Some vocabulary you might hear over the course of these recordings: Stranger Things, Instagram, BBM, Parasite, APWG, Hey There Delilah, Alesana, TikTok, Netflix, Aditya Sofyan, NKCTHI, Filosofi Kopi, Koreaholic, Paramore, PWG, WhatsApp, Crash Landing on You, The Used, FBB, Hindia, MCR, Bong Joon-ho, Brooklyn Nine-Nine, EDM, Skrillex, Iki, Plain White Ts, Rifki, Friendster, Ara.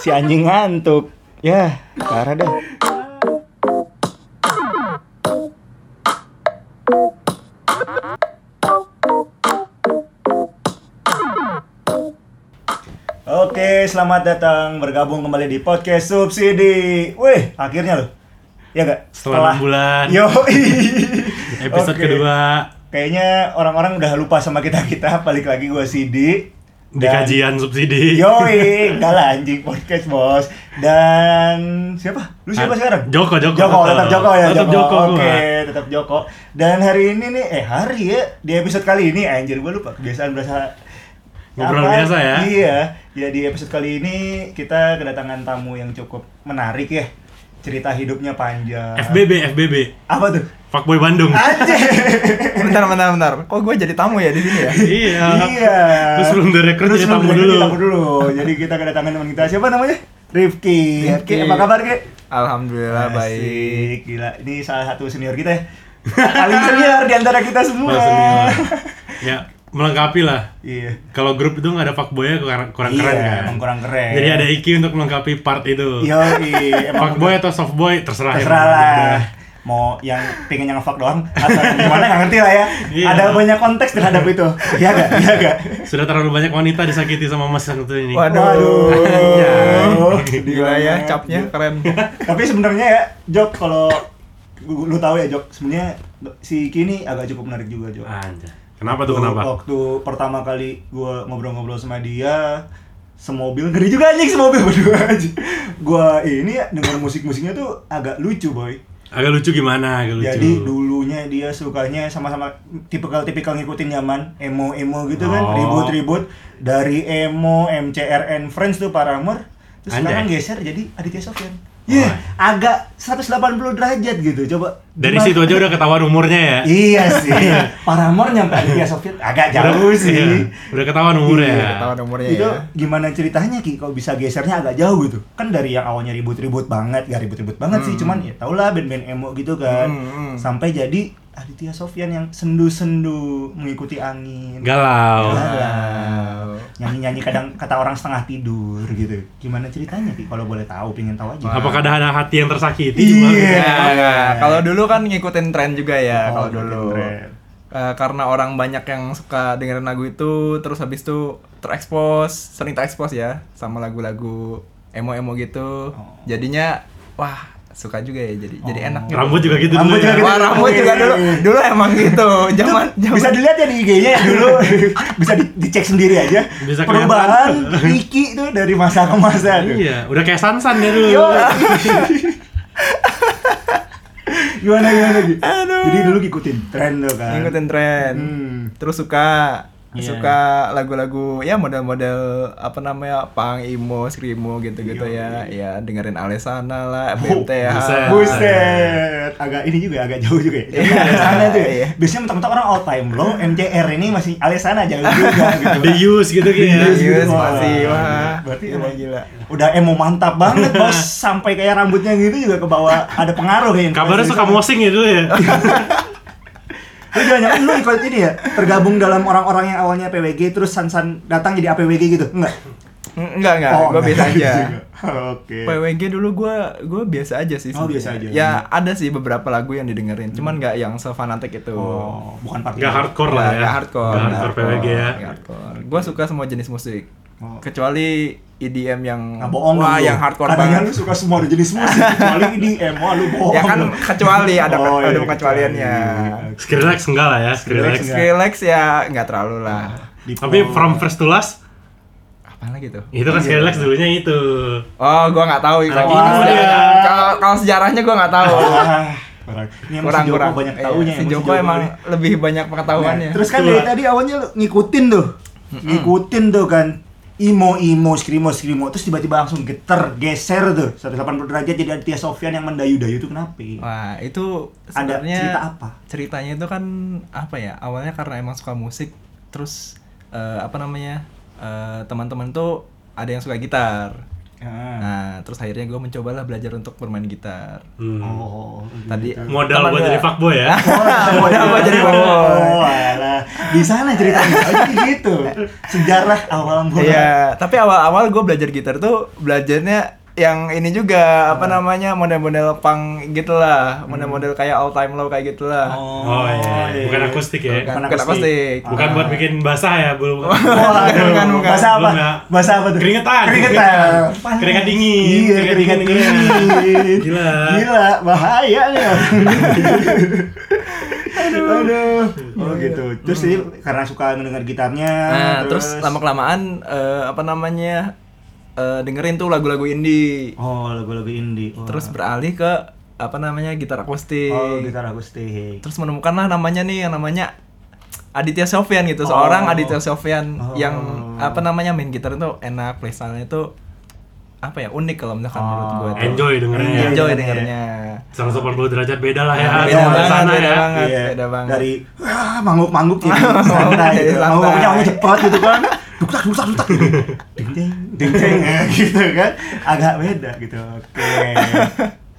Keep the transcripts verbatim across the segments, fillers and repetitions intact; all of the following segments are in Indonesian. Si anjing ngantuk. Ya, parah dah. Oke, selamat datang bergabung kembali di podcast Subsidi. Wih, akhirnya loh. Ya gak? Setelah, Setelah. bulan. Yoi. Episode okay. kedua. Kayaknya orang-orang udah lupa sama kita-kita, balik lagi gue Sidi di dan kajian subsidi. Yoi, enggak lah anjing podcast bos. Dan siapa? Lu siapa sekarang? Joko, Joko. Joko, tetap Joko ya. Tetap Joko. Joko. Oke, okay, tetap Joko. Dan hari ini nih, eh hari ya, di episode kali ini anjir gue lupa kebiasaan berasa ngobrol biasa ya. Iya. Ya di episode kali ini kita kedatangan tamu yang cukup menarik ya. Cerita hidupnya panjang. F B B, F B B. Apa tuh? Fuckboy Bandung. Anjir. bentar, bentar, bentar. Kok gue jadi tamu ya di sini ya? Iya. Iya. Terus belum direkrut jadi tamu dulu. Tamu dulu. Jadi kita kedatangan teman kita. Siapa namanya? Rifki. Rifki, apa kabar, Ki? Alhamdulillah baik. Gila. Ini salah satu senior kita ya. Paling senior di antara kita semua. Ya, melengkapi lah. Iya. Kalau grup itu nggak ada fuckboy-nya kurang, kurang iya, keren kan? Emang kurang keren. Jadi ada Iki untuk melengkapi part itu. Yo, iya. Fuckboy atau softboy terserah. Terserah ya, lah. Mau yang pengen yang fuck doang atau gimana nggak ngerti lah ya. Iya. Ada banyak konteks terhadap itu. Iya nggak? Iya nggak? Sudah terlalu banyak wanita disakiti sama mas yang itu ini. Waduh. Waduh. Gila ya, capnya keren. Tapi sebenarnya ya, Jok, kalau lu tahu ya Jok, sebenarnya si Iki ini agak cukup menarik juga Jok. Anjay. Kenapa tuh, kenapa? Waktu pertama kali gue ngobrol-ngobrol sama dia, semobil, ngeri juga anjing semobil berdua aja. Gue ini denger musik-musiknya tuh agak lucu, boy. Agak lucu gimana? Agak lucu. Jadi dulunya dia sukanya sama-sama tipikal-tipikal ngikutin zaman, emo-emo gitu kan, oh. ribut-ribut. Dari emo, M C R, and Friends tuh Paramore. Terus Anjay. Sekarang geser jadi Aditya Sofyan. Iya, yeah, oh. agak seratus delapan puluh derajat gitu. Coba dari dimana? Situ aja udah ketahuan umurnya ya. Iya sih. Paramore nyampe Aditya Sofyan agak jauh udah, sih. Iya. Udah ketahuan umurnya. Iya, ketahuan umurnya. Itu ya. Gimana ceritanya Ki kok bisa gesernya agak jauh gitu? Kan dari yang awalnya ribut-ribut banget, gak ribut-ribut banget hmm. sih, cuman ya tau lah band-band emo gitu kan. Hmm. Sampai jadi Aditya Sofyan yang sendu-sendu mengikuti angin. Galau. Galau. Nyanyi-nyanyi kadang kata orang setengah tidur gitu. Gimana ceritanya Ki? Kalau boleh tahu, pengen tahu aja. Apakah ada hati yang tersakiti? Iya. Yeah. Kalau dulu kan ngikutin tren juga ya, oh, kalau dulu. Uh, karena orang banyak yang suka dengerin lagu itu, terus habis itu terekspos, sering terekspos ya sama lagu-lagu emo-emo gitu. Oh. Jadinya wah, suka juga ya jadi oh. jadi enak gitu. Rambut juga gitu rambut dulu ya. Juga Wah, gitu. Rambut juga dulu. Dulu emang gitu. Zaman bisa dilihat ya di I G-nya ya dulu. Bisa di- dicek sendiri aja. Bisa perubahan Iki tuh dari masa ke masa. Iya, udah kayak Sansan ya dulu. Gimana gimana gitu. Jadi dulu ngikutin tren tuh kan. Ngikutin tren. Hmm. Terus suka yeah. suka lagu-lagu ya model-model apa namanya punk, emo, screamo gitu-gitu yeah, ya. Yeah. Ya dengerin Alesana lah, B T H. Oh, buset. Agak ini juga agak jauh juga ya. Yeah. Alesana tuh. Yeah. Biasanya mentok-mentok orang all time low, M C R ini masih Alesana jauh juga gitu. The Used gitu kayaknya. The Used masih wah. Berarti emang gila. Udah emo mantap banget, bos. Sampai kayak rambutnya gitu juga ke bawah ada pengaruh kayaknya. Kabarnya suka mosing ya dulu ya. Lu jangan-jangan lu ikut ini ya, tergabung dalam orang-orang yang awalnya P W G terus Sansan datang jadi A P W G gitu, enggak? Enggak, enggak, oh, gue biasa aja. Oke. Okay. P W G dulu gue gue biasa aja sih. Oh, biasa aja. Ya ada sih beberapa lagu yang didengerin, hmm. cuman nggak yang sefanatik itu. Oh, bukan party. Nggak hardcore lah ya. Nggak hardcore. Nggak hardcore P W G ya. Hardcore. Gue suka semua jenis musik. Oh. Kecuali E D M yang nah, bohong wah dulu. Yang hardcore banget. Kadang lu suka semua jenis musik kecuali E D M. Wah, lu bohong. Ya kan kecuali ada oh, ada iya, kecualiannya. Iya. Skrillex enggak lah ya, Skrillex. Skrillex ya enggak terlalu lah. Nah, tapi from first to last apaan lagi tuh? Itu kan Skrillex dulunya itu. Oh, gua enggak tahu itu. Kalau sejarahnya gua enggak tahu. Ini kurang, si kurang banyak taunya. Si Joko emang lebih banyak pengetahuannya. Terus kan dari tadi awalnya ngikutin tuh. Ngikutin tuh kan. Imo, imo, skrimo, skrimo. Terus tiba-tiba langsung geter, geser tuh seratus delapan puluh derajat jadi Aditya Sofyan yang mendayu-dayu itu kenapa? Wah, itu sebenarnya cerita apa? Ceritanya itu kan apa ya? Awalnya karena emang suka musik. Terus, uh, apa namanya? Uh, teman-teman tuh ada yang suka gitar. Ah. Nah, terus akhirnya gue mencobalah belajar untuk bermain gitar. Hmm. Oh, tadi gitu. Modal buat jadi fuckboy ya? Oh, modal buat jadi fuckboy. Oh, alah. Di sana ceritanya. Oh, jadi gitu. Sejarah awal mula. Iya, tapi awal-awal gue belajar gitar tuh belajarnya yang ini juga, apa ah. namanya, model-model punk gitulah, model-model kayak All Time Low kayak gitulah. Oh, oh iya. Bukan akustik ya? Bukan, bukan akustik. Bukan ah. buat bikin basah ya, belum. Oh, bukan, bukan. Basah apa? Basah apa tuh? Keringetan. Keringetan. Keringat dingin. Iya, keringat dingin. dingin. Gila. Gila, bahaya nih. Aduh. Aduh. Oh gitu. Terus sih hmm. karena suka mendengar gitarnya. Nah, terus, terus lama-kelamaan uh, apa namanya? Uh, dengerin tuh lagu-lagu indie. Oh, lagu-lagu indie. Wah. Terus beralih ke apa namanya? gitar akustik. Oh, gitar akustik. Terus menemukanlah namanya nih yang namanya Aditya Sofyan gitu. Seorang oh. Aditya Sofyan oh. yang apa namanya? main gitar itu enak, playstyle-nya itu apa ya, unik kalau misalkan oh. menurut gue tuh. Enjoy dengernya. Enjoy yeah. dengernya. seratus delapan puluh derajat beda lah ya. Beda banget, sana beda ya. Banget, yeah. beda banget. Dari ah, mangguk-mangguk gitu. Santai gitu. Mangguknya cepet gitu kan. Duktak, duktak, duktak gitu. Ding-ding, ding-ding gitu kan. Agak beda gitu. Oke.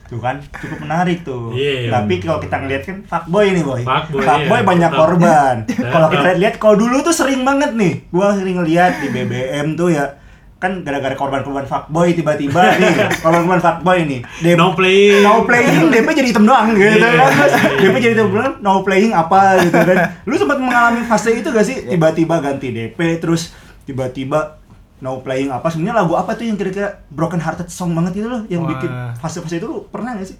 Tuh kan, cukup menarik tuh. Yeah. Tapi kalau kita ngeliat kan fuckboy nih, Boy. Fuckboy, fuckboy yeah. banyak korban. Kalau kita lihat, kalau dulu tuh sering banget nih. Gua sering ngeliat di B B M tuh ya. Kan gara-gara korban-korban fuckboy tiba-tiba nih, korban-korban fuckboy nih D M, no playing no playing, D M jadi hitam doang gitu yeah. kan D M jadi hitam doang, no playing apa gitu kan. Lu sempat mengalami fase itu gak sih? Tiba-tiba ganti D P, terus tiba-tiba no playing apa. Sebenarnya lagu apa tuh yang kira-kira broken hearted song banget gitu loh, yang Wah. bikin fase-fase itu lu pernah gak sih?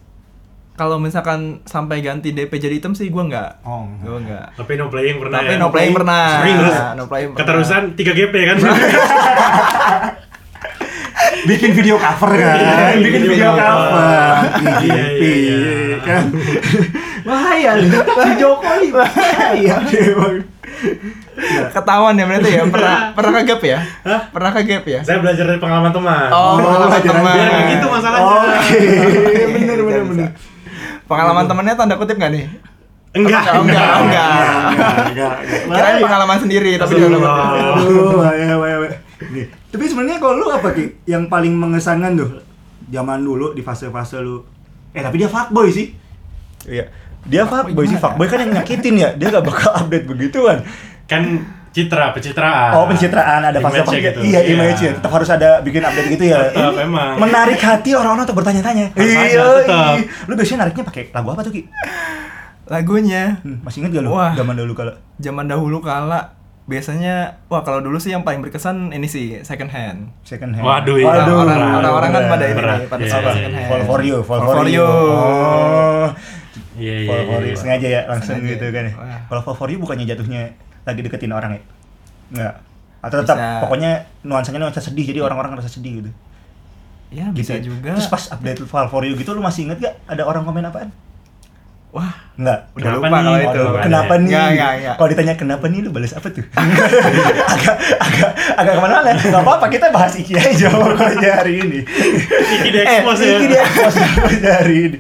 Kalau misalkan sampai ganti D P jadi item sih gue nggak, oh, gue nggak. Tapi no playing pernah. Tapi ya? no playing pernah. Sering terus. Nah, no playing keterusan tiga G P kan. Bikin video cover kan. Bikin video cover. G P kan. Bahaya nih. Si Jokowi bahaya. Ketahuan ya berarti ya, pernah pernah kegap ya? Hah? Pernah kegap ya? Saya belajar dari pengalaman teman. Oh, pengalaman teman. Biar begitu masalahnya. Oh, okay. bener bener bener. Pengalaman temannya tanda kutip nggak nih? Enggak, enggak, enggak, enggak, enggak, enggak, enggak. Kirain pengalaman sendiri, tapi udah lama. Aduh, ayo, ayo, ayo. Tapi sebenarnya kalau lu apa sih yang paling mengesankan tuh zaman dulu di fase-fase lu? Eh, tapi dia fuckboy sih. Iya, dia fuckboy sih. Fuckboy kan yang nyakitin ya, dia nggak bakal update begituan. Kan citra, pencitraan. Oh, pencitraan ada fase apa gitu. Iya, image ya. Tetap harus ada bikin update gitu ya. Tetap memang. Menarik hati orang-orang untuk bertanya-tanya. Iya. Lu biasanya nariknya pakai lagu apa tuh, Ki? Lagunya. Hmm, masih ingat gak lu? Wah, zaman dahulu kala. Zaman dahulu kala biasanya wah kalau dulu sih yang paling berkesan ini sih second hand. Second hand. Waduh, ya. Waduh. Orang-orang kan pada ini nih, pada yeah, yeah, second hand. Fall for you, fall, fall for you. Oh. Iya, iya. Fall for you sengaja ya langsung sengaja. Gitu kan. Kalau fall for you bukannya jatuhnya lagi deketin orang ya? Enggak. Atau tetap bisa. Pokoknya nuansanya nuansa sedih jadi orang-orang ngerasa sedih gitu. Ya, bisa gitu. Juga. Terus pas update fall for you gitu lu masih inget gak ada orang komen apaan? Wah, enggak, udah lupa kalau itu. Kenapa nih? Kalau ditanya kenapa nih lu balas apa tuh? agak agak agak kemana lah. Enggak apa-apa, kita bahas Iki aja pokoknya hari ini. Iki diekspos ya. Iki diekspos hari ini.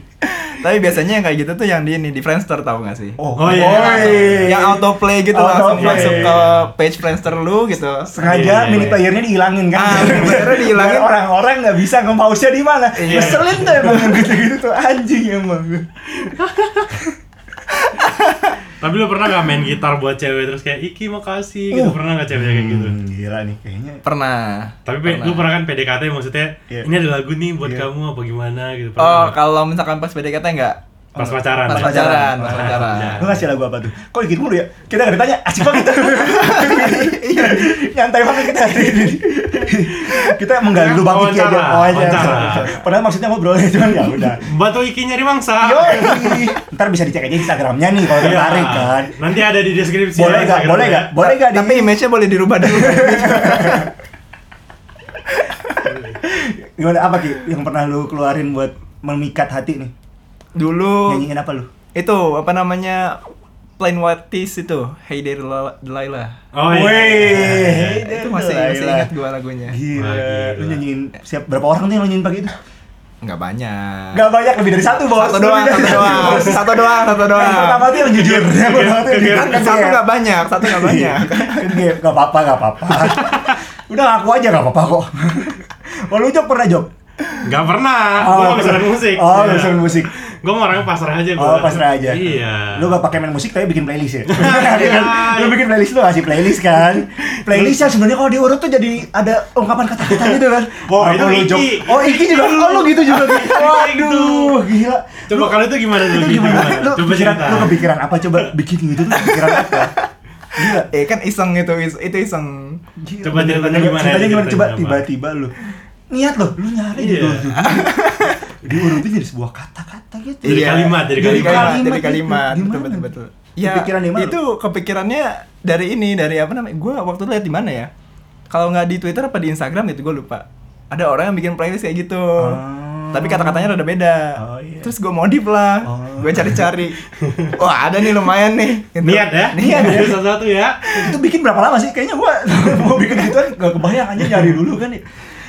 Tapi biasanya yang kayak gitu tuh yang di ini di Friendster tau gak sih? Oh, oh iya. Yang autoplay gitu auto langsung play. Langsung ke page Friendster lu gitu. Sengaja mini player-nya dihilangin kan. Ah, player-nya dihilangin. Orang-orang enggak bisa nge-pause-nya di mana. Ngeselin tuh emang gitu-gitu tuh anjing emang. Tapi lu pernah gak main gitar buat cewek terus kayak Iki makasih gitu, uh. pernah gak cewek kayak gitu? Hmm, gila nih kayaknya. Pernah. Tapi pernah. Lu pernah kan P D K T maksudnya yeah. ini ada lagu nih buat yeah. kamu apa gimana gitu. Pernah oh gak? Kalau misalkan pas P D K T enggak? Pas pacaran. Pas pacaran, pas pacaran. Lu ngasih lagu apa tuh? Kok dikit mulu ya? Kita gak ditanya, asik banget. Nyantai banget kita hari ini. Kita menggali lubang Iki aja. Wawancara. Padahal maksudnya ngobrolnya cuman ya udah. Batu Iki nyari mangsa. Ntar bisa dicek aja Instagramnya nih kalau tertarik kan. Nanti ada di deskripsi. Boleh gak? Boleh gak? Boleh gak? Tapi image-nya boleh dirubah dulu. Gimana apa Ki yang pernah lu keluarin buat memikat hati nih? Dulu nyanyiin apa lu? Itu apa namanya Plain White Ts itu Hey There Delilah. Oh iya. Wey, hey itu masih Delilah. Masih ingat gua lagunya. Gila. Lu nyanyiin siap berapa orang tuh yang lu nyanyiin pagi itu? Enggak banyak. Enggak banyak, lebih dari satu, Bos. Satu doang, satu doang. Satu doang, satu doang. Yang pertama tuh yang jujur. Satu enggak banyak, satu enggak banyak. Enggak apa-apa, enggak apa-apa. Udah aku aja enggak apa-apa kok. Oh, lu Jok pernah Jok? Gak pernah, oh, gue mau keseruan musik. Oh, ya. Keseruan musik. Gue mau orangnya pasrah aja. Gua. Oh, pasrah aja. Iya. Lu gak pakai main musik, tapi bikin playlist ya. Iya. Lu bikin playlist, lu ngasih playlist kan. Playlistnya sebenarnya kalau diurut tuh jadi ada ungkapan kata-kata gitu kan. Oh, itu Iki. Oh, Iki juga. Oh, lu gitu juga. Waduh, gila. Coba kalau itu gimana tuh? Gimana? Lu coba cerita. Lu kepikiran apa? Coba bikin gitu tuh kepikiran apa? Gila. Eh kan iseng itu, itu iseng. Coba ceritanya gimana? Ceritanya gimana? Coba tiba-tiba lu. Niat loh, lu nyari yeah. Gitu. Diurutin jadi sebuah kata-kata gitu. Jadi yeah. Kalimat, jadi kalimat, jadi kalimat. Betul-betul. Ya, itu kepikirannya dari ini, dari apa namanya? Gue waktu itu lihat di mana ya? Kalau nggak di Twitter apa di Instagram gitu, gue lupa. Ada orang yang bikin playlist kayak gitu. Ah. Tapi kata-katanya rada beda. Oh, iya. Terus gue modif lah. Oh. Gue cari-cari. Wah, ada nih lumayan nih. Gitu. Niat ya? Niat ya. Satu-satu ya. Itu bikin berapa lama sih? Kayaknya gue mau bikin gituan nggak kebayang, aja nyari dulu kan.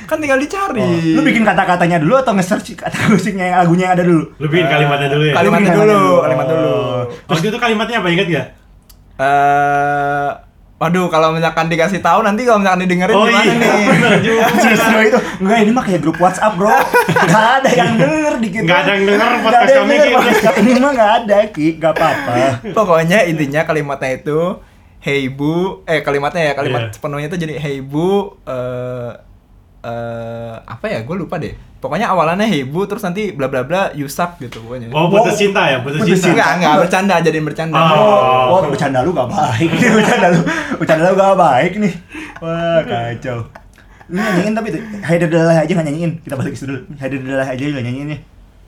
Kan tinggal dicari. Oh. Lu bikin kata-katanya dulu atau nge-search kata musiknya yang lagunya yang ada dulu? Lu bikin kalimatnya dulu ya? Kalimatnya dulu, kalimat dulu. Oh. Terus oh, itu kalimatnya apa, ingat gak? Uh, waduh, kalau misalkan dikasih tahu nanti kalau misalkan didengerin oh, gimana iya. Nih? Justru itu. Enggak, ini mah kayak grup WhatsApp, bro. Gak ada yang denger dikit. Gak ada yang denger podcast kami gitu. Ini mah gak ada, Ki. Gak apa-apa. Pokoknya intinya kalimatnya itu Hey Bu, eh kalimatnya ya, kalimat yeah. Penuhnya itu jadi Hey Bu, uh, Uh, apa ya gue lupa deh. Pokoknya awalannya Hebu terus nanti bla bla bla Yusak gitu pokoknya. Oh, putus cinta ya, putus cinta. Enggak, enggak bercanda, jadiin bercanda. Oh, oh, oh. Bercanda lu enggak baik. Ini bercanda lu. Bercanda lu enggak baik nih. Wah, kacau. Lu nyanyiin tapi Hey There Delilah aja enggak nyanyiin. Kita balik ke situ dulu. Hey There Delilah aja enggak nyanyiin ya.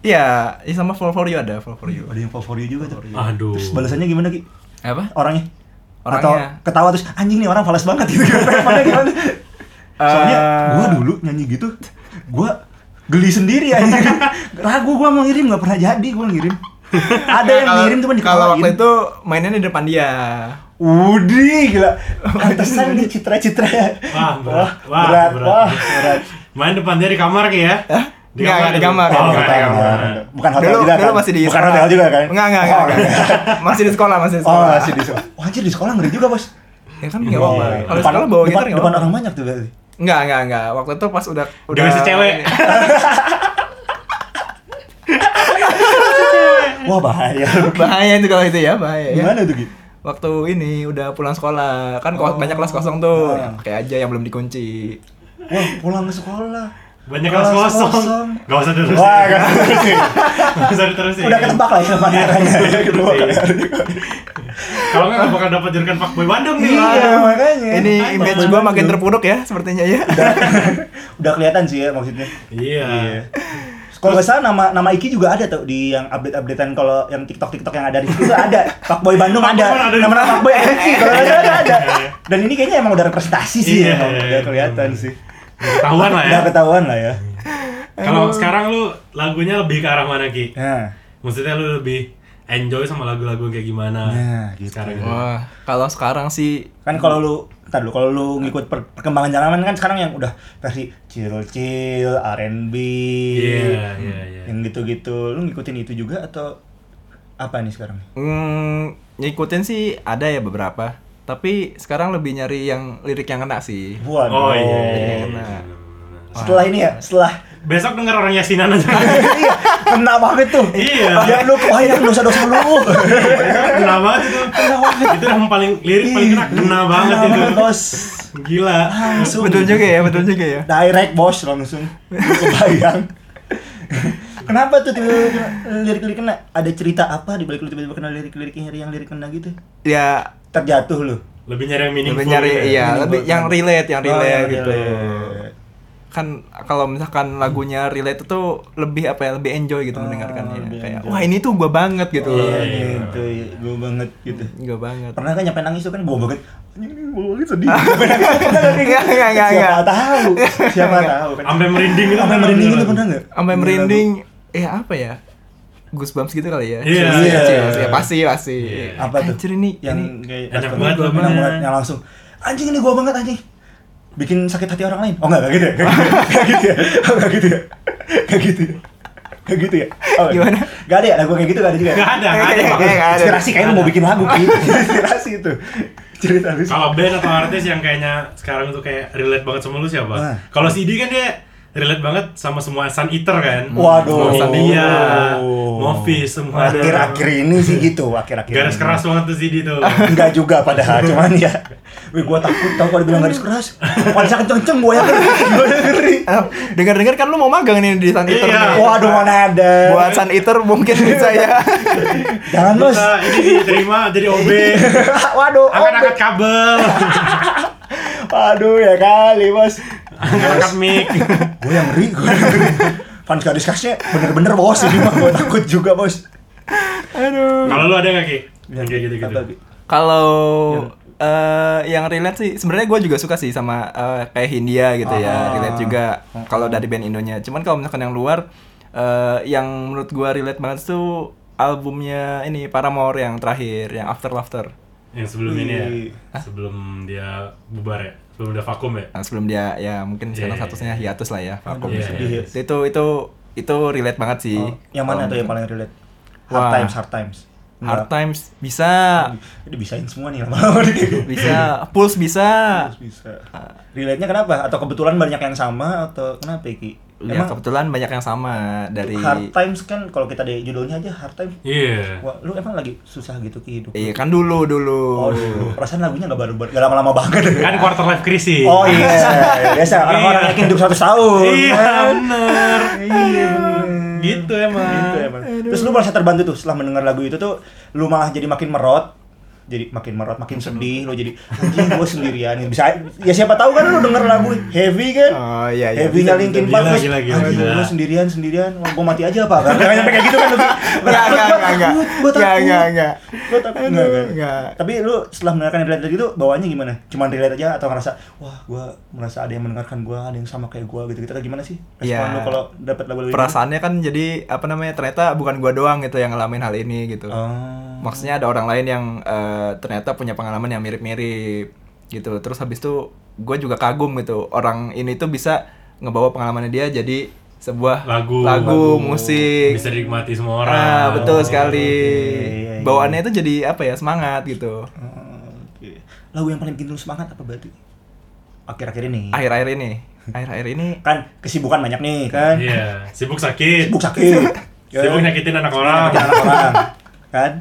Iya, ini sama Fall For You ada, Fall For You. Ada yang Fall For You juga tuh. Aduh. Terus balasannya gimana, Ki? Apa? Orangnya? Orangnya. Atau ketawa terus anjing nih orang falas banget gitu. Padahal gimana? Soalnya uh... gue dulu nyanyi gitu, gue geli sendiri aja. Ragu gue mau ngirim, gak pernah jadi gue ngirim. Ada yang ngirim cuman diketawain. Kalau waktu itu mainnya di depan dia. Udih, gila. Pantesan nih citra-citra ya. Wah, berat. Wah, berat. Wah, berat. Main depan dia di kamar kayak ya? Hah? Di nggak, kamar, di kamar. Oh, di kamar. Kamar. Bukan hotel dulu, juga dulu kan? Masih di bukan hotel juga kan? Enggak, enggak, enggak. Masih di sekolah, masih di sekolah. Oh, masih di sekolah. Wah, anjir di sekolah ngeri juga, Bos. Ya kan enggak apa-apa. Kalau sekolah bawa gitar enggak depan orang banyak tuh berarti. Enggak, enggak, enggak. Waktu itu pas udah udah masih cewek. Wah, bahaya. Bahaya itu kalau itu ya, bahaya. Gimana tuh gitu? Waktu ini udah pulang sekolah, kan oh. Banyak kelas kosong tuh. Oh. Yang kayak aja yang belum dikunci. Wah, pulang ke sekolah. Banyak kelas kosong. kosong. Gak usah diterusin. Wah, gak usah diterusin. Udah ketebak lah ya sama arahnya. Kalau nggak nggak bakal dapat jurkan Pak Boy Bandung nih. Iya makanya. Ini image gua makin terpuruk ya sepertinya ya. Udah, udah kelihatan sih ya maksudnya. Iya. Iya. Kalau nggak salah nama nama Iki juga ada tuh di yang update-updatean kalau yang TikTok TikTok yang ada di situ ada. Pak Boy Bandung ada. Nama-nama Pak Boy Iki kalau ada ada. Dan ini kayaknya emang udah representasi sih ya. Udah kelihatan sih. Ketahuan lah ya. Udah ketahuan lah ya. Kalau sekarang lu lagunya lebih ke arah mana Ki? Ya. Maksudnya lu lebih enjoy sama lagu-lagu kayak gimana? Nah, gitu. Sekarang. Wah, kalau sekarang sih kan kalau lu entar dulu kalau lu ngikut per- perkembangan zaman kan sekarang yang udah versi chill-chill, R and B. Yeah, yeah, yeah. Yang gitu-gitu. Lu ngikutin itu juga atau apa nih sekarang? Hmm, ngikutin sih ada ya beberapa. Tapi sekarang lebih nyari yang lirik yang kena sih. Waduh. Oh iya. Yeah. Kena. Setelah ini ya, setelah besok denger orang yasinan aja. Iya, kena banget tuh. Iya. Ya lu kebayang dosa-dosa lu. Kena banget itu. Kena banget. Itu yang paling lirik paling kena, kena banget itu. Bos. Gila. Langsung. Betul juga ya, betul juga ya. Direct bos langsung. Kebayang. Kenapa tuh tiba-tiba lirik-lirik kena? Ada cerita apa di balik lu tiba-tiba kena lirik-lirik yang lirik kena gitu? Ya, terjatuh lu. Lebih nyari yang meaningful. Lebih nyari iya, lebih yang relate, yang relate gitu. Kan kalau misalkan lagunya relate itu lebih apa ya lebih enjoy gitu oh, mendengarkannya kayak enjoy. Wah ini tuh gua banget gitu oh, iya, iya, gitu iya. Gua banget gitu gua banget pernah kan nyampe nangis tuh kan gua banget ini gua banget sedih enggak enggak enggak siapa tahu siapa tahu sampai merinding itu sampai merinding itu pernah enggak sampai merinding eh apa ya goosebumps gitu kali ya. Iya. Iya pasti pasti apa tuh anjir ini yang kayak yang langsung anjing ini gua banget anjing bikin sakit hati orang lain. Oh enggak, enggak gitu ya? Enggak gitu ya? Oh enggak gitu ya? Enggak gitu ya? Enggak gitu ya? Oh, gimana? Enggak ada ya? Lagu kayak gitu enggak ada juga? Enggak ada, enggak ada. Inspirasi kayaknya mau bikin lagu gitu. Inspirasi itu. Cerita habis. Kalau band atau artis yang kayaknya sekarang tuh kayak relate banget sama lu siapa? Kalau C D kan dia relate banget sama semua Sun Eater kan. Waduh. Sandia, Mofi semua. Akhir-akhir ini sih gitu, akhir-akhir. Garis ini. Keras banget tuh Zidi tuh. Enggak juga padahal, cuman ya. Wih, gua takut tahu kalau dibilang garis keras. Kalau saya kenceng-kenceng gua yakin. Dengar-dengar kan lu mau magang nih di Sun Eater. Iya. Waduh, mana ada. Buat Sun Eater mungkin bisa ya. Jangan los. Ini diterima jadi O B. Waduh, angkat-angkat kabel. Aduh ya kali bos. Angkat mic. Gue yang ngeri, gue yang ngeri. Fans garis kerasnya bener-bener bos. Ini mah gue takut juga bos. Aduh. Kalau lu ada nggak Ki? Yang kayak gitu-gitu. Kalau uh, yang relate sih, sebenarnya gue juga suka sih sama uh, kayak Hindia gitu ah. ya. Relate juga kalau dari band Indonya. Cuman kalau misalkan yang luar, uh, yang menurut gue relate banget tuh albumnya ini Paramore yang terakhir, yang After Laughter. Yang sebelum ini ya, Hah? sebelum dia bubar ya, sebelum udah vakum ya. Nah, sebelum dia ya mungkin yeah. sekarang statusnya hiatus lah ya, vakum. Yeah, yeah. Itu itu itu relate banget sih. Oh, yang mana um, tuh yang paling relate? Hard Wah. times, hard times. Hard Nggak. times bisa. Udah bisain semua nih lama. Bisa, Pulse bisa. Pulse bisa. Relate-nya kenapa? Atau kebetulan banyak yang sama atau kenapa Ki? Ya, emang kebetulan banyak yang sama dari hard times kan kalau kita dari judulnya aja hard times. Iya. Yeah. Wah, lu emang lagi susah gitu kehidupan. Iya, kan dulu dulu. Oh, dulu. Perasaan lagunya enggak baru-baru, enggak lama-lama banget. Kan quarter life crisis. Oh iya. Biasa orang-orang yakin hidup seratus tahun. Iya, benar. Iya. Gitu emang. Gitu emang. Terus lu merasa terbantu tuh setelah mendengar lagu itu tuh lu malah jadi makin merot. Jadi makin merot, makin sedih, lo jadi anjing gue sendirian. Bisa ya siapa tahu kan lo denger lagu heavy kan? Oh iya iya. Heavy-nya Linkin Park terus anjing gue sendirian-sendirian. Gue mati aja apa kan? Jangan sampai kayak gitu kan lebih. Enggak enggak enggak. Enggak enggak. Tapi lu setelah mendengarkan relate tadi itu bawaannya gimana? Cuman relate aja atau ngerasa wah gue merasa ada yang mendengarkan gue, ada yang sama kayak gue gitu-gitu atau gimana sih? Respon lu kalau dapat lagu-lagu ini? Perasaannya kan jadi apa namanya? Ternyata bukan gue doang gitu yang ngalamin hal ini gitu. Maksudnya ada orang lain yang ternyata punya pengalaman yang mirip-mirip gitu. Terus habis itu gue juga kagum gitu, orang ini tuh bisa ngebawa pengalamannya dia jadi sebuah lagu, lagu musik bisa dinikmati semua orang. Ah, betul oh, sekali. Okay, yeah, yeah. Bawaannya itu jadi apa ya, semangat gitu. Okay. Lagu yang paling bikin lu semangat apa berarti? Akhir-akhir ini. Akhir-akhir ini. Akhir-akhir ini kan kesibukan banyak nih kan. Iya, yeah. sibuk sakit. Sibuk sakit. Sibuk nyakitin anak orang. Nyakitin anak orang. Kan?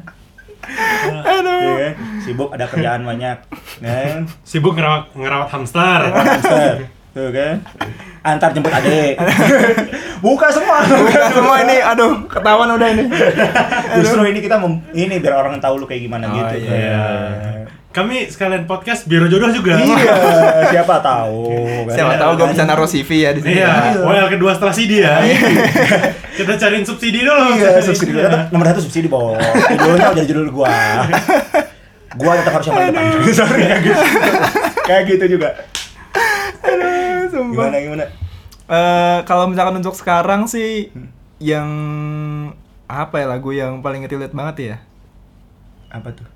Aduh. Ya, sibuk ada kerjaan banyak, kan? Sibuk ngerawat, ngerawat hamster. Ngerawat hamster. Tuh kan. Antar jemput adik. Buka semua. Buka semua ini. Aduh, ketahuan udah ini. Aduh. Justru ini kita mem- ini biar orang tahu lu kayak gimana oh, gitu. Iya. Yeah. Kami sekalian podcast Biro Jodoh juga. Iya, siapa tahu. Siapa ya, tahu gue bisa naruh C V ya di sini. Iya, well kedua setelah C D ya. Kita cariin subsidi dulu. Iya, subsidi. Tetap nomor satu subsidi bos. Judulnya udah judul gua. Gua tetap harus yang paling depan. Sorry ya gitu. Kayak gitu juga. Aduh, sumpah. Gimana gimana? Uh, kalau misalkan untuk sekarang sih hmm. yang apa ya lagu yang paling relate banget ya? Apa tuh?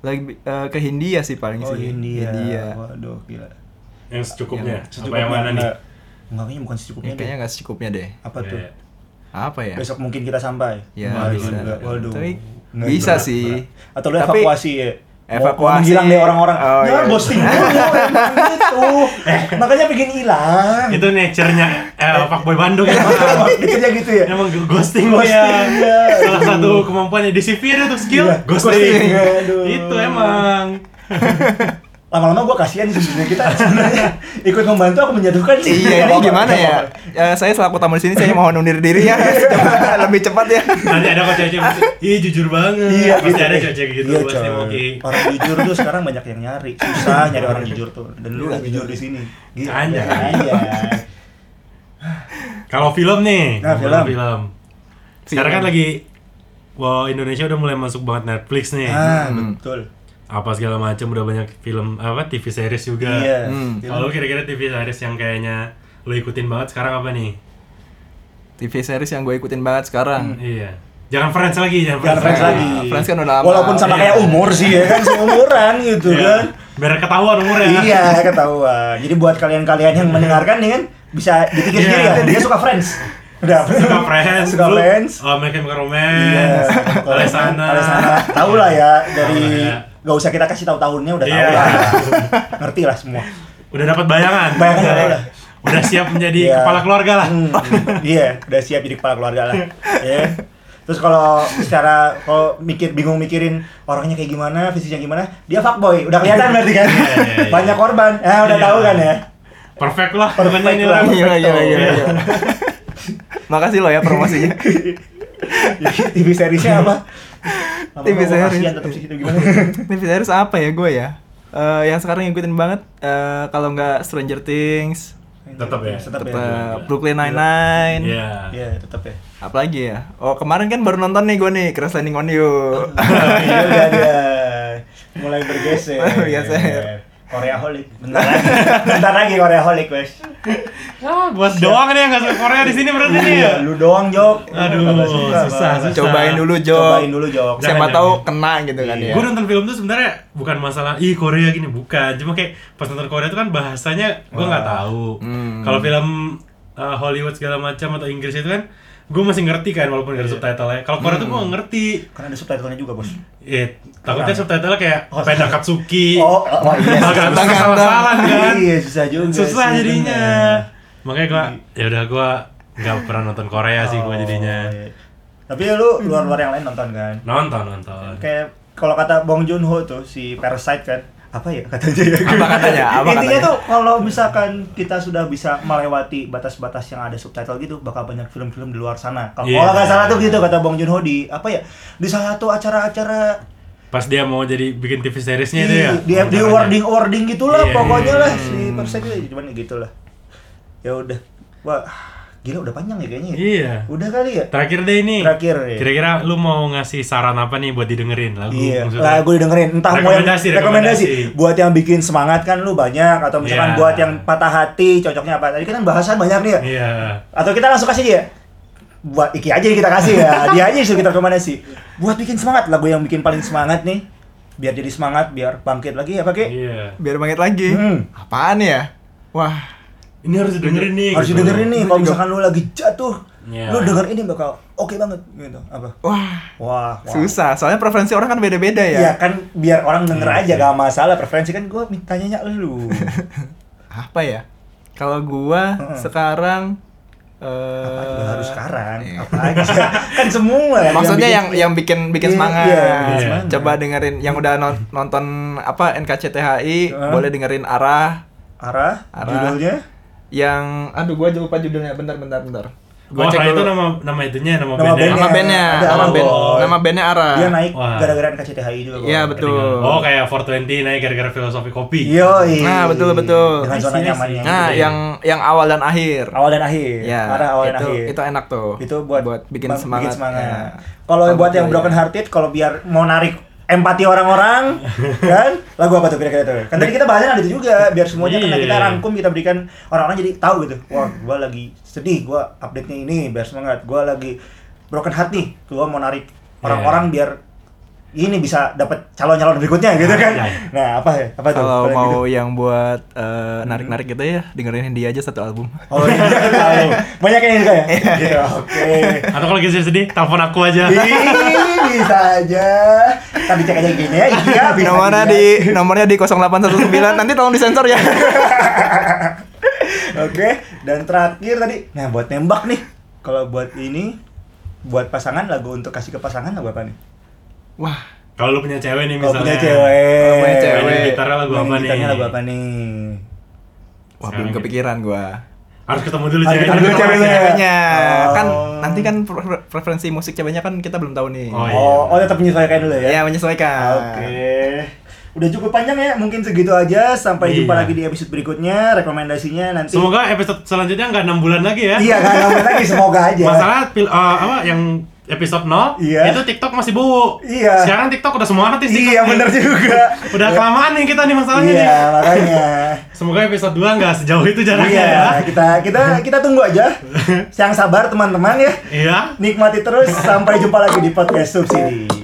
Lagi uh, ke Hindia sih paling oh, sih. Hindia. Hindia. Waduh, gila. Yang secukupnya. Yang secukupnya. Apa yang mana nih? Enggaknya bukan secukupnya. Ya, kayaknya enggak secukupnya deh. Apa yeah. tuh? Apa ya? Besok mungkin kita sampai. Ya, nah, bisa. Juga. Waduh. Tapi, nggak bisa berat, sih. Berat. Atau lu evakuasi ya. Evakuasi. Hilang deh orang-orang. Oh, jangan iya. Boasting dulu gitu. Eh, makanya bikin hilang. Itu nature-nya eh, fuckboy Bandung ya. Nature-nya gitu ya. Emang ghosting gue ya. Salah satu kemampuannya di C V ada untuk skill yeah. ghosting. ghosting. Aduh. Itu emang. Lama-lama gue kasihan sebenarnya kita sebenarnya ikut membantu aku menjatuhkan sih. Iya, ini gimana ya? Ya saya selaku tamu di sini saya mohon undur diri ya. Lebih cepat ya. Nanti ada kok cewek-cewek. Ih, jujur banget. Iya, pasti gitu, ada cewek-cewek gitu iya, pasti oke. Orang jujur tuh sekarang banyak yang nyari. Susah nyari orang jujur tuh. Dan lu lagi jujur di sini. Gitu. Anjay. Iya. Kalau film nih. Nah, film. film. Sekarang kan lagi wow, Indonesia udah mulai masuk banget Netflix nih. Ah, hmm. betul. Apa segala macam udah banyak film apa T V series juga. Iya. Hmm. Kalau kira-kira T V series yang kayaknya lo ikutin banget sekarang apa nih? T V series yang gue ikutin banget sekarang. Hmm. Iya. Jangan Friends lagi, jangan, jangan Friends, friends lagi. Friends kan udah lama. Walaupun sama iya. kayak umur sih ya kan, seumuran gitu iya. kan. Biar ketahuan umurnya. Iya, ketahuan. Jadi buat kalian-kalian yang mendengarkan nih kan bisa dipikir sendiri yeah. ya. Dia suka Friends. Udah, suka Friends, suka Friends. Oh, Make Him Romance. Yes. Alesana. Alesana. Tahu lah ya dari gak usah kita kasih tahu tahunnya udah yeah. tahu lah. Ngerti lah semua. Udah dapat bayangan. Bayangan udah. udah siap menjadi yeah. kepala keluarga lah. Iya, mm, yeah, udah siap jadi kepala keluarga lah. Yeah. Terus kalau secara kalau mikir bingung mikirin orangnya kayak gimana, visinya gimana, dia fuckboy. Udah kelihatan berarti kan. Yeah, yeah, yeah. Banyak korban. Eh udah yeah. tahu kan ya. Perfect lah. Perfect ini lah. Iya iya iya. Makasih lo ya promosinya. T V seriesnya apa? T V series tetap sih itu gimana? T V series apa ya gue ya? Uh, yang sekarang ngikutin banget uh, kalau nggak Stranger Things tetap ya, tetap ya. Brooklyn Nine-Nine, iya, iya tetap ya. Apalagi ya? Oh kemarin kan baru nonton nih gue nih Crash Landing on You. Iya udah ada, mulai bergeser. Bergeser. Koreaholic, bentar lagi, bentar lagi Koreaholic wes. Ah, buat doang nih yang nggak suka Korea di sini berarti nih. Ya? Lu doang Jok. Aduh, susah, susah, susah. Cobain dulu Jok. Cobain dulu Jok. Siapa jangan, tahu jangan. Kena gitu kan ya. Gue nonton film tuh sebenarnya bukan masalah ih Korea gini bukan, cuma kayak pas nonton Korea tuh kan bahasanya gue nggak tahu. Hmm. Kalau film uh, Hollywood segala macam atau Inggris itu kan gue masih ngerti kan walaupun gak ada subtitlenya. Kalau Korea hmm. tuh gue ngerti. Karena ada subtitlenya juga bos. Iya, yeah, takutnya subtitlenya kayak oh, Pena Katsuki. Oh, oh iya. Agak salah-salah kan. Iya susah juga. Susah jadinya. Bener. Makanya gue, ya udah gue nggak pernah nonton Korea sih gue jadinya. Oh, iya. Tapi ya lu luar-luar yang lain nonton kan? Nonton nonton. Kayak kalau kata Bong Joon-ho tuh si Parasite kan. Apa ya katanya ya? Apa katanya? Apa intinya katanya? Tuh kalau misalkan kita sudah bisa melewati batas-batas yang ada subtitle gitu, bakal banyak film-film di luar sana. Kalau yeah. nggak salah tuh gitu kata Bong Joon-ho di apa ya? Di salah satu acara-acara pas dia mau jadi bikin T V seriesnya itu ya. Dia di wording-wording gitulah yeah. pokoknya lah si Parasite itu cuman gitulah. Ya udah. Wah, gila udah panjang ya kayaknya. Iya. Yeah. Udah kali ya? Terakhir deh ini. Terakhir. Ya. Kira-kira lu mau ngasih saran apa nih buat didengerin lagu? Iya, yeah. lagu didengerin. Entah mau yang rekomendasi. rekomendasi. Buat yang bikin semangat kan lu banyak atau misalkan yeah. buat yang patah hati cocoknya apa? Tadi kan bahasan banyak nih ya. Iya. Yeah. Atau kita langsung kasih dia. Buat Iki aja kita kasih ya. Dia aja suruh kita rekomendasi. Buat bikin semangat lagu yang bikin paling semangat nih. Biar jadi semangat, biar bangkit lagi ya, Pak Ki. Iya. Yeah. Biar bangkit lagi. Hmm. Apaan ya? Wah. Ini harus dengerin nih. Harus gitu. dengerin nih. Kalau misalkan lu lagi jatuh, yeah. lu denger ini bakal oke okay banget gitu. Apa? Wah. Wah. Susah. Soalnya preferensi orang kan beda-beda ya. Iya kan biar orang denger yeah, aja yeah. gak masalah. Preferensi kan gua mintanya lu. Apa ya? Kalau gua mm-hmm. sekarang eh uh... harus sekarang. Yeah. Apa aja? Kan semua. Maksudnya yang bikin, yang bikin bikin yeah, semangat. Yeah, yeah. semangat. Coba dengerin yang udah non- nonton apa N K C T H I, uh. boleh dengerin Ara. Ara? Ara. Judulnya? Yang aduh gua lupa judulnya bentar bentar bentar. Gua oh, cek dulu. Itu nama nama itunya nama bandnya. Nama bandnya. Nama band. Nama bandnya Ara. Dia naik wah. Gara-gara N K C T H I juga. Iya betul. Kedengar. Oh kayak four twenty naik gara-gara Filosofi Kopi. Yoi. Nah betul betul. Dengan zona nyamannya. Nah yang yang awal dan akhir. Awal dan akhir. Ya, Ara awal itu, dan akhir. Itu enak tuh. Itu buat, buat bikin bang, semangat. semangat. Ya. Kalau buat yang broken hearted, kalau biar mau narik empati orang-orang, kan? Lagu apa tuh kira-kira tuh? Kan tadi kita bahasnya ada itu juga, biar semuanya kena kita rangkum, kita berikan orang-orang jadi tahu gitu. Wah, gue lagi sedih, gue update-nya ini, biar semangat. Gue lagi broken heart nih, gue mau narik orang-orang biar ini bisa dapat calon-calon berikutnya gitu kan? Nah, apa ya? Apa tuh? Kalau mau gitu? Yang buat uh, narik-narik gitu ya, dengerin Hindia aja satu album. Oh iya, satu album. Banyak yang suka ya? Gitu, oke. Atau kalau lagi sedih, telepon aku aja. Bisa aja. Tadi cek aja gini ya. Iya, nomornya di nomornya di nol delapan satu sembilan. Nanti tolong disensor ya. Oke, okay. Dan terakhir tadi. Nah, buat nembak nih. Kalau buat ini buat pasangan lagu untuk kasih ke pasangan lagu apa nih? Wah, kalau lu punya cewek nih misalnya. Kalau punya cewek. Kalau punya cewek. Gitarnya lagu apa nih? Gitarnya lagu apa nih? Wah, belum kepikiran gua. Harus ketemu dulu ceweknya. Harus ketemu dulu ceweknya. Oh. Kan nanti kan preferensi musik ceweknya kan kita belum tahu nih. Oh, iya. oh, oh tetap menyesuaikan dulu ya. Iya, menyesuaikan. Oke. Okay. Udah cukup panjang ya, mungkin segitu aja. Sampai iya. jumpa lagi di episode berikutnya. Rekomendasinya nanti. Semoga episode selanjutnya enggak enam bulan lagi ya. Iya, enggak enam bulan lagi, semoga aja. Masalah pil- uh, apa yang episode nol iya. itu TikTok masih bau. Iya. Sekarang TikTok udah semua artis TikTok. Iya, benar juga. Udah kelamaan nih kita nih masalahnya iya, nih. Iya, makanya. Semoga episode dua enggak sejauh itu jaraknya iya, ya. Kita kita kita tunggu aja. Yang sabar teman-teman ya. Iya. Nikmati terus sampai jumpa lagi di podcast Subsidi.